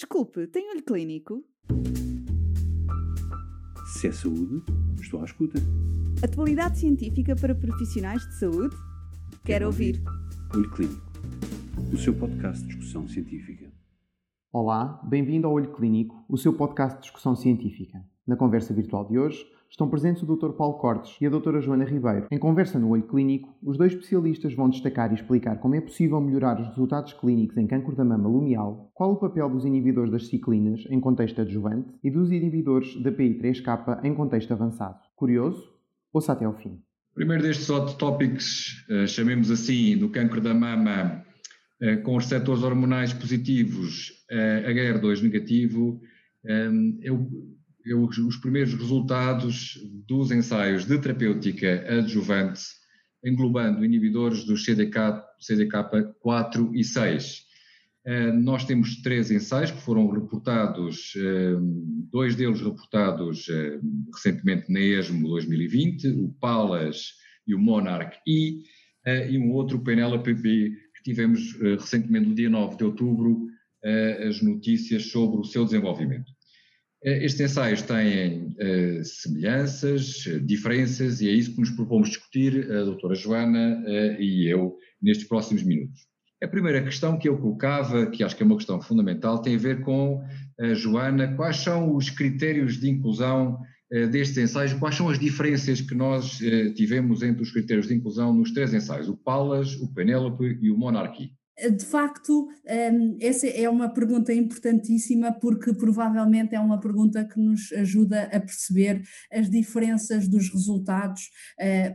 Desculpe, tem olho clínico? Se é saúde, estou à escuta. Atualidade científica para profissionais de saúde? Quero ouvir. Olho Clínico, o seu podcast de discussão científica. Olá, bem-vindo ao Olho Clínico, o seu podcast de discussão científica. Na conversa virtual de hoje estão presentes o Dr. Paulo Cortes e a Dra. Joana Ribeiro. Em conversa no Olho Clínico, os dois especialistas vão destacar e explicar como é possível melhorar os resultados clínicos em cancro da mama luminal, qual o papel dos inibidores das ciclinas em contexto adjuvante e dos inibidores da PI3K em contexto avançado. Curioso? Ouça até ao fim. Primeiro destes hot topics, chamemos assim, do cancro da mama com os receptores hormonais positivos, HR2 negativo, os primeiros resultados dos ensaios de terapêutica adjuvante, englobando inibidores dos CDK4 e 6. Nós temos 3 ensaios que foram reportados, 2 deles reportados recentemente na ESMO 2020, o PALLAS e o MONARCH e um outro PENELOPE-B que tivemos recentemente no dia 9 de outubro as notícias sobre o seu desenvolvimento. Estes ensaios têm semelhanças, diferenças, e é isso que nos propomos discutir, a doutora Joana e eu, nestes próximos minutos. A primeira questão que eu colocava, que acho que é uma questão fundamental, tem a ver com a Joana: quais são os critérios de inclusão destes ensaios, quais são as diferenças que nós tivemos entre os critérios de inclusão nos 3 ensaios, o PALLAS, o PENELOPE e o MONARCH? De facto, essa é uma pergunta importantíssima, porque provavelmente é uma pergunta que nos ajuda a perceber as diferenças dos resultados,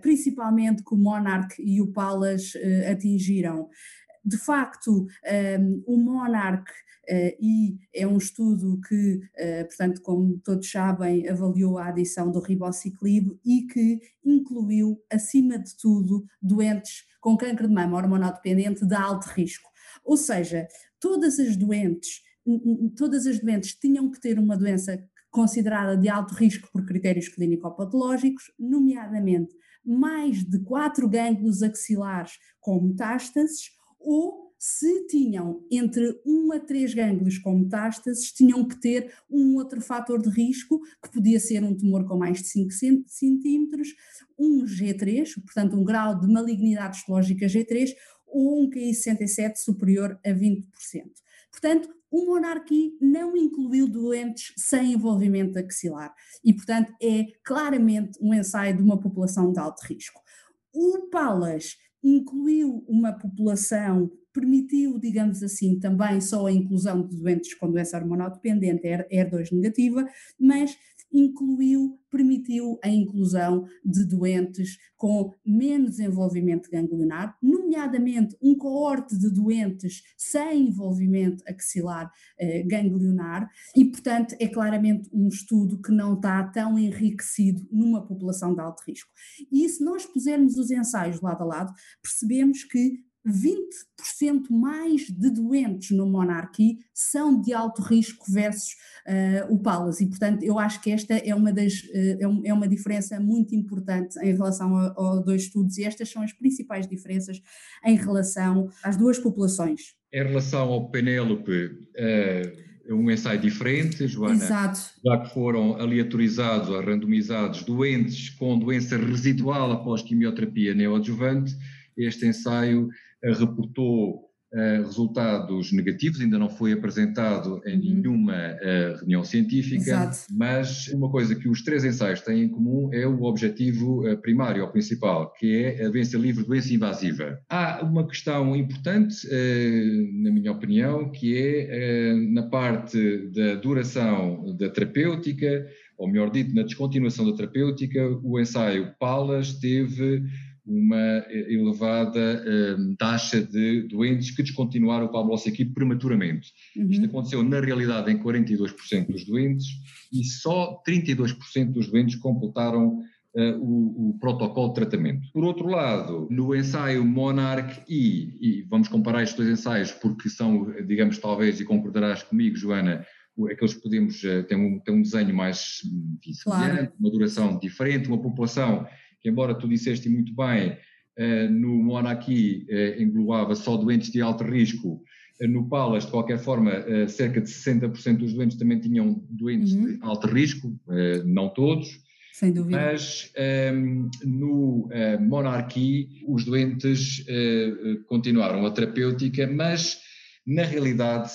principalmente que o MONARCH e o PALLAS atingiram. De facto, o MONARCH é um estudo que, portanto, como todos sabem, avaliou a adição do ribociclido e que incluiu, acima de tudo, doentes com cancro de mama hormonodependente de alto risco. Ou seja, todas as doentes tinham que ter uma doença considerada de alto risco por critérios clínico-patológicos, nomeadamente mais de 4 gânglios axilares com metástases, ou se tinham entre 1 a 3 gânglios com metástases, tinham que ter um outro fator de risco, que podia ser um tumor com mais de 5 centímetros, um G3, portanto um grau de malignidade histológica G3, ou um KI67 superior a 20%. Portanto, o MONARCH não incluiu doentes sem envolvimento axilar e, portanto, é claramente um ensaio de uma população de alto risco. O PALLAS incluiu uma população, permitiu, digamos assim, também só a inclusão de doentes com doença hormonodependente, ER2 negativa, mas permitiu a inclusão de doentes com menos envolvimento ganglionar, nomeadamente um coorte de doentes sem envolvimento axilar ganglionar, e portanto é claramente um estudo que não está tão enriquecido numa população de alto risco. E se nós pusermos os ensaios lado a lado, percebemos que 20% mais de doentes no MONARCH são de alto risco versus o PALLAS, e portanto eu acho que esta é uma diferença muito importante em relação a 2 estudos, e estas são as principais diferenças em relação às 2 populações. Em relação ao PENELOPE, é um ensaio diferente, Joana. Exato. Já que foram aleatorizados ou randomizados doentes com doença residual após quimioterapia neoadjuvante, este ensaio reportou resultados negativos, ainda não foi apresentado em nenhuma reunião científica. Exato. Mas uma coisa que os 3 ensaios têm em comum é o objetivo primário ou principal, que é a doença livre de doença invasiva. Há uma questão importante, na minha opinião, que é na parte da duração da terapêutica, ou melhor dito, na descontinuação da terapêutica. O ensaio PALLAS teve uma elevada taxa de doentes que descontinuaram o palbociclib prematuramente. Uhum. Isto aconteceu, na realidade, em 42% dos doentes, e só 32% dos doentes completaram o protocolo de tratamento. Por outro lado, no ensaio MONARCH e vamos comparar estes 2 ensaios porque são, digamos, talvez, e concordarás comigo, Joana, aqueles que podemos ter um desenho mais semelhante, uma duração diferente, uma população. Embora tu disseste muito bem, no MONARCH englobava só doentes de alto risco, No PALLAS, de qualquer forma, cerca de 60% dos doentes também tinham doentes de alto risco, não todos. Sem dúvida. Mas no MONARCH, os doentes continuaram a terapêutica, mas na realidade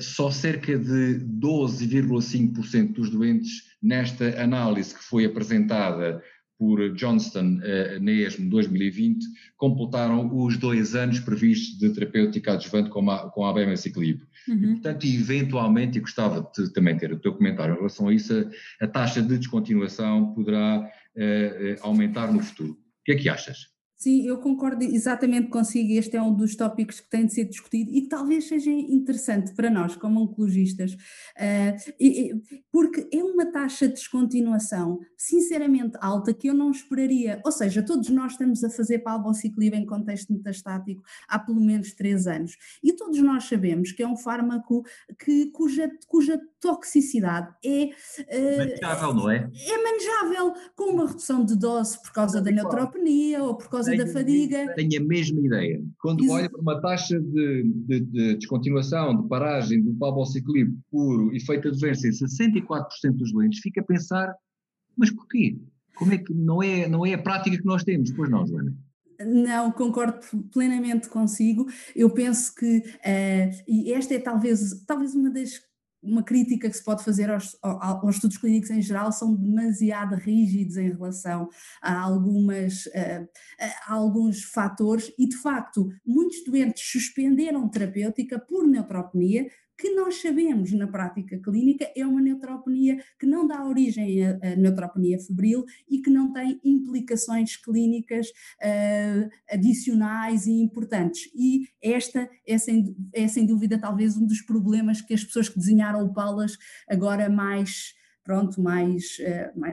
só cerca de 12,5% dos doentes nesta análise que foi apresentada por Johnston na ESMO 2020 completaram os 2 anos previstos de terapêutica adjuvante com a abemaciclib. E, portanto, eventualmente, e gostava de também ter o teu comentário em relação a isso, a taxa de descontinuação poderá aumentar no futuro. O que é que achas? Sim, eu concordo exatamente consigo. Este é um dos tópicos que tem de ser discutido e que talvez seja interessante para nós, como oncologistas, porque é uma taxa de descontinuação sinceramente alta que eu não esperaria. Ou seja, todos nós estamos a fazer palbociclib em contexto metastático há pelo menos 3 anos e todos nós sabemos que é um fármaco cuja toxicidade é manejável, não é? É manejável com uma redução de dose por causa da neutropenia ou por causa da fadiga. Tenho a mesma ideia. Quando olho para uma taxa de descontinuação, de paragem do palbociclib por efeito adverso em 64% dos doentes, fico a pensar, mas porquê? Como é que não é a prática que nós temos? Pois não, Joana. Não, concordo plenamente consigo. Eu penso que, e esta é talvez uma crítica que se pode fazer aos estudos clínicos em geral, são demasiado rígidos em relação a alguns fatores e, de facto, muitos doentes suspenderam terapêutica por neutropenia, que nós sabemos na prática clínica é uma neutropenia que não dá origem à neutropenia febril e que não tem implicações clínicas adicionais e importantes. E esta é sem dúvida talvez um dos problemas que as pessoas que desenharam o PALLAS agora mais,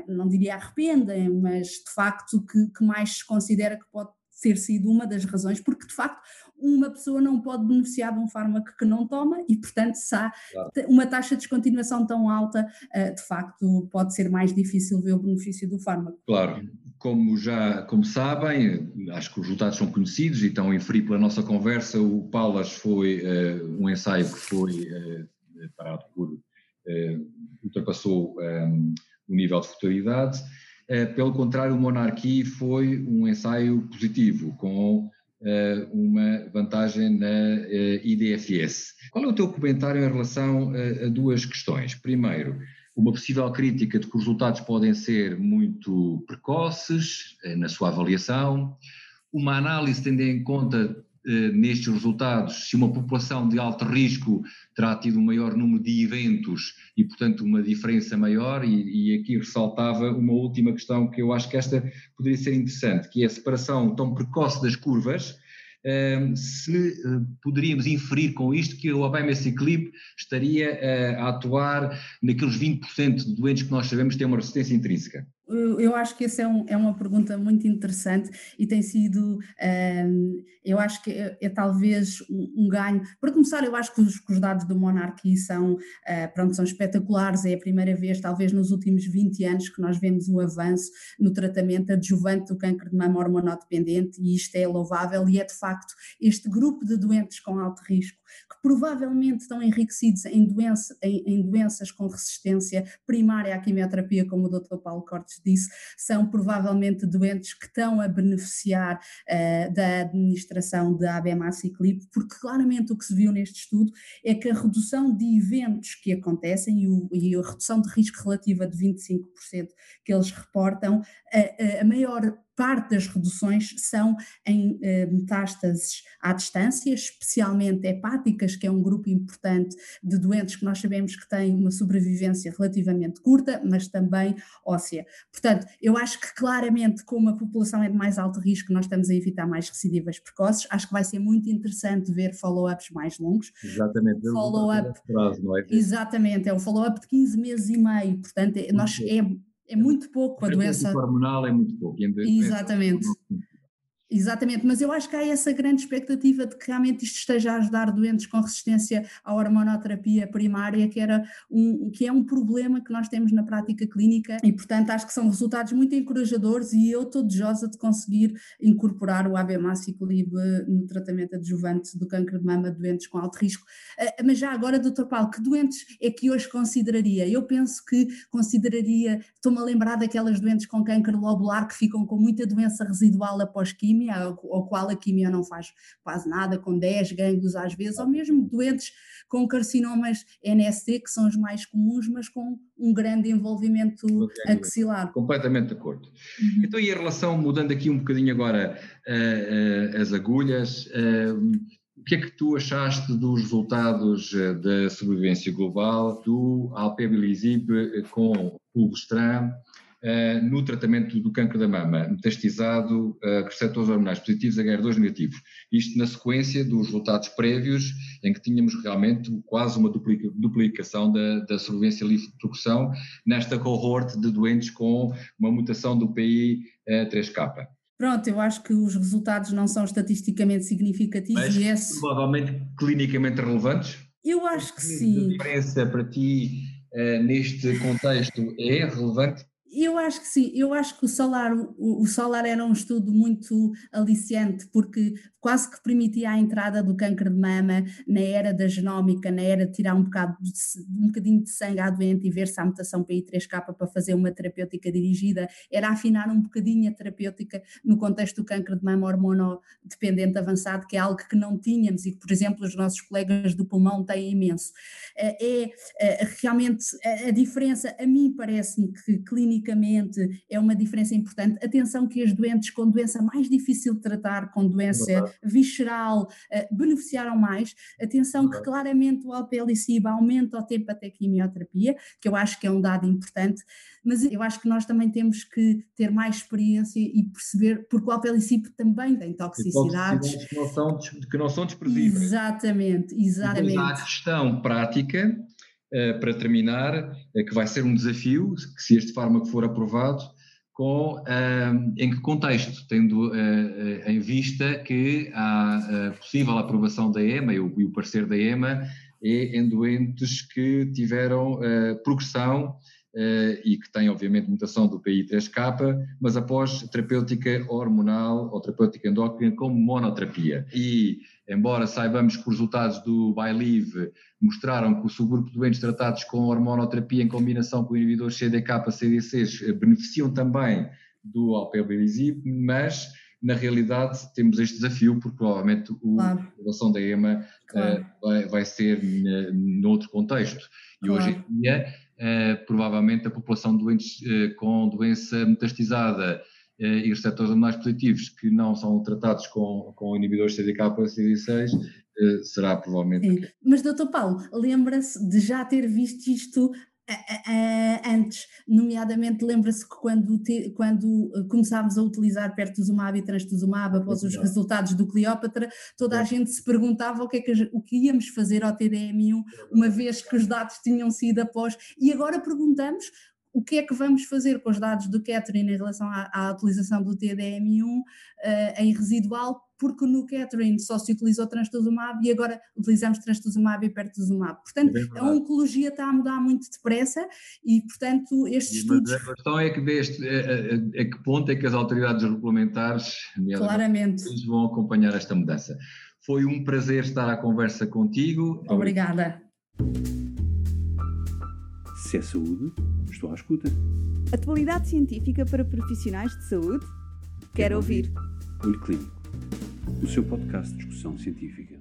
não diria arrependem, mas de facto que mais se considera que pode ter sido uma das razões, porque de facto uma pessoa não pode beneficiar de um fármaco que não toma e, portanto, se há uma taxa de descontinuação tão alta, de facto pode ser mais difícil ver o benefício do fármaco. Claro, como sabem, acho que os resultados são conhecidos e estão a inferir pela nossa conversa, o PALLAS foi um ensaio que foi parado ultrapassou o nível de futilidade. Pelo contrário, o MONARCH foi um ensaio positivo, com uma vantagem na IDFS. Qual é o teu comentário em relação a duas questões? Primeiro, uma possível crítica de que os resultados podem ser muito precoces na sua avaliação, uma análise tendo em conta nestes resultados se uma população de alto risco terá tido um maior número de eventos e, portanto, uma diferença maior, e aqui ressaltava uma última questão que eu acho que esta poderia ser interessante, que é a separação tão precoce das curvas, se poderíamos inferir com isto que o abemaciclib estaria a atuar naqueles 20% de doentes que nós sabemos têm uma resistência intrínseca. Eu acho que essa é uma pergunta muito interessante e tem sido, eu acho que é talvez um ganho. Para começar, eu acho que os dados do MONARCH são espetaculares, é a primeira vez talvez nos últimos 20 anos que nós vemos um avanço no tratamento adjuvante do cancro de mama hormonodependente e isto é louvável e é de facto este grupo de doentes com alto risco que provavelmente estão enriquecidos em doenças com resistência primária à quimioterapia, como o Dr. Paulo Cortes disse, são provavelmente doentes que estão a beneficiar da administração da abemaciclib, porque claramente o que se viu neste estudo é que a redução de eventos que acontecem e a redução de risco relativa de 25% que eles reportam, a maior parte das reduções são em metástases à distância, especialmente hepáticas, que é um grupo importante de doentes que nós sabemos que têm uma sobrevivência relativamente curta, mas também óssea. Portanto, eu acho que claramente, como a população é de mais alto risco, nós estamos a evitar mais recidivas precoces. Acho que vai ser muito interessante ver follow-ups mais longos. Exatamente. Follow-up, não é? Exatamente, é um follow-up de 15 meses e meio, portanto, é muito pouco a doença hormonal é muito pouco. Exatamente. Exatamente, mas eu acho que há essa grande expectativa de que realmente isto esteja a ajudar doentes com resistência à hormonoterapia primária, que é um problema que nós temos na prática clínica e, portanto, acho que são resultados muito encorajadores e eu estou desejosa de conseguir incorporar o abemaciclib no tratamento adjuvante do câncer de mama de doentes com alto risco. Mas já agora, Dr. Paulo, que doentes é que hoje consideraria? Eu penso que consideraria, estou-me a lembrar daquelas doentes com câncer lobular que ficam com muita doença residual após quimio, ao qual a quimio não faz quase nada, com 10 gânglios às vezes, ou mesmo doentes com carcinomas NST, que são os mais comuns, mas com um grande envolvimento axilar. Completamente de acordo. Uhum. Então, e a relação, mudando aqui um bocadinho agora as agulhas, o que é que tu achaste dos resultados da sobrevivência global do alpelisib com fulvestrant no tratamento do cancro da mama, metastizado, receptores hormonais positivos, HR2 negativos. Isto na sequência dos resultados prévios, em que tínhamos realmente quase uma duplicação da sobrevivência livre de progressão nesta cohorte de doentes com uma mutação do PI3K. Pronto, eu acho que os resultados não são estatisticamente significativos. Mas, provavelmente clinicamente relevantes? Eu acho que sim. A diferença para ti neste contexto é relevante? Eu acho que sim, eu acho que o SOLAR era um estudo muito aliciante, porque quase que permitia a entrada do câncer de mama na era da genómica, na era de tirar um bocadinho de sangue à doente e ver se há mutação PI3K para fazer uma terapêutica dirigida, era afinar um bocadinho a terapêutica no contexto do câncer de mama hormonodependente avançado, que é algo que não tínhamos e que, por exemplo, os nossos colegas do pulmão têm imenso. É realmente a diferença, a mim parece-me que clínica é uma diferença importante. Atenção que as doentes com doença mais difícil de tratar, com doença visceral, beneficiaram mais. Atenção que claramente o alpelisib aumenta o tempo até quimioterapia, que eu acho que é um dado importante, mas eu acho que nós também temos que ter mais experiência e perceber, porque o alpelisib também tem toxicidades que não são desprezíveis. Exatamente. Então, há a questão prática, para terminar, que vai ser um desafio, se este fármaco for aprovado, em que contexto, tendo em vista que a possível aprovação da EMA e o parecer da EMA é em doentes que tiveram progressão e que têm, obviamente, mutação do PI3K, mas após terapêutica hormonal ou terapêutica endócrina como monoterapia. E, embora saibamos que os resultados do ByLive mostraram que o subgrupo de doentes tratados com hormonoterapia em combinação com inibidores CDK, CDCs, beneficiam também do alpelisib, mas, na realidade, temos este desafio, porque provavelmente a relação da EMA vai ser noutro contexto. E hoje em dia, provavelmente a população de doentes com doença metastizada e receptores hormonais positivos que não são tratados com inibidores CDK e CD6 será provavelmente... Sim. Mas, Dr. Paulo, lembra-se de já ter visto isto antes, nomeadamente lembra-se que quando começámos a utilizar pertuzumab e trastuzumab após os resultados do Cleopatra, toda a gente se perguntava o que íamos fazer ao TDM1, uma vez que os dados tinham sido após, e agora perguntamos o que é que vamos fazer com os dados do Catherine em relação à utilização do TDM1 em residual, porque no Catherine só se utilizou trastuzumab e agora utilizamos trastuzumab e pertuzumab. Portanto, a oncologia está a mudar muito depressa e, portanto, estes estudos... Mas a questão é que a que ponto é que as autoridades regulamentares vão acompanhar esta mudança. Foi um prazer estar à conversa contigo. Obrigada. Se é saúde, estou à escuta. Atualidade científica para profissionais de saúde? Quero ouvir. Olho Clínico, o seu podcast de discussão científica.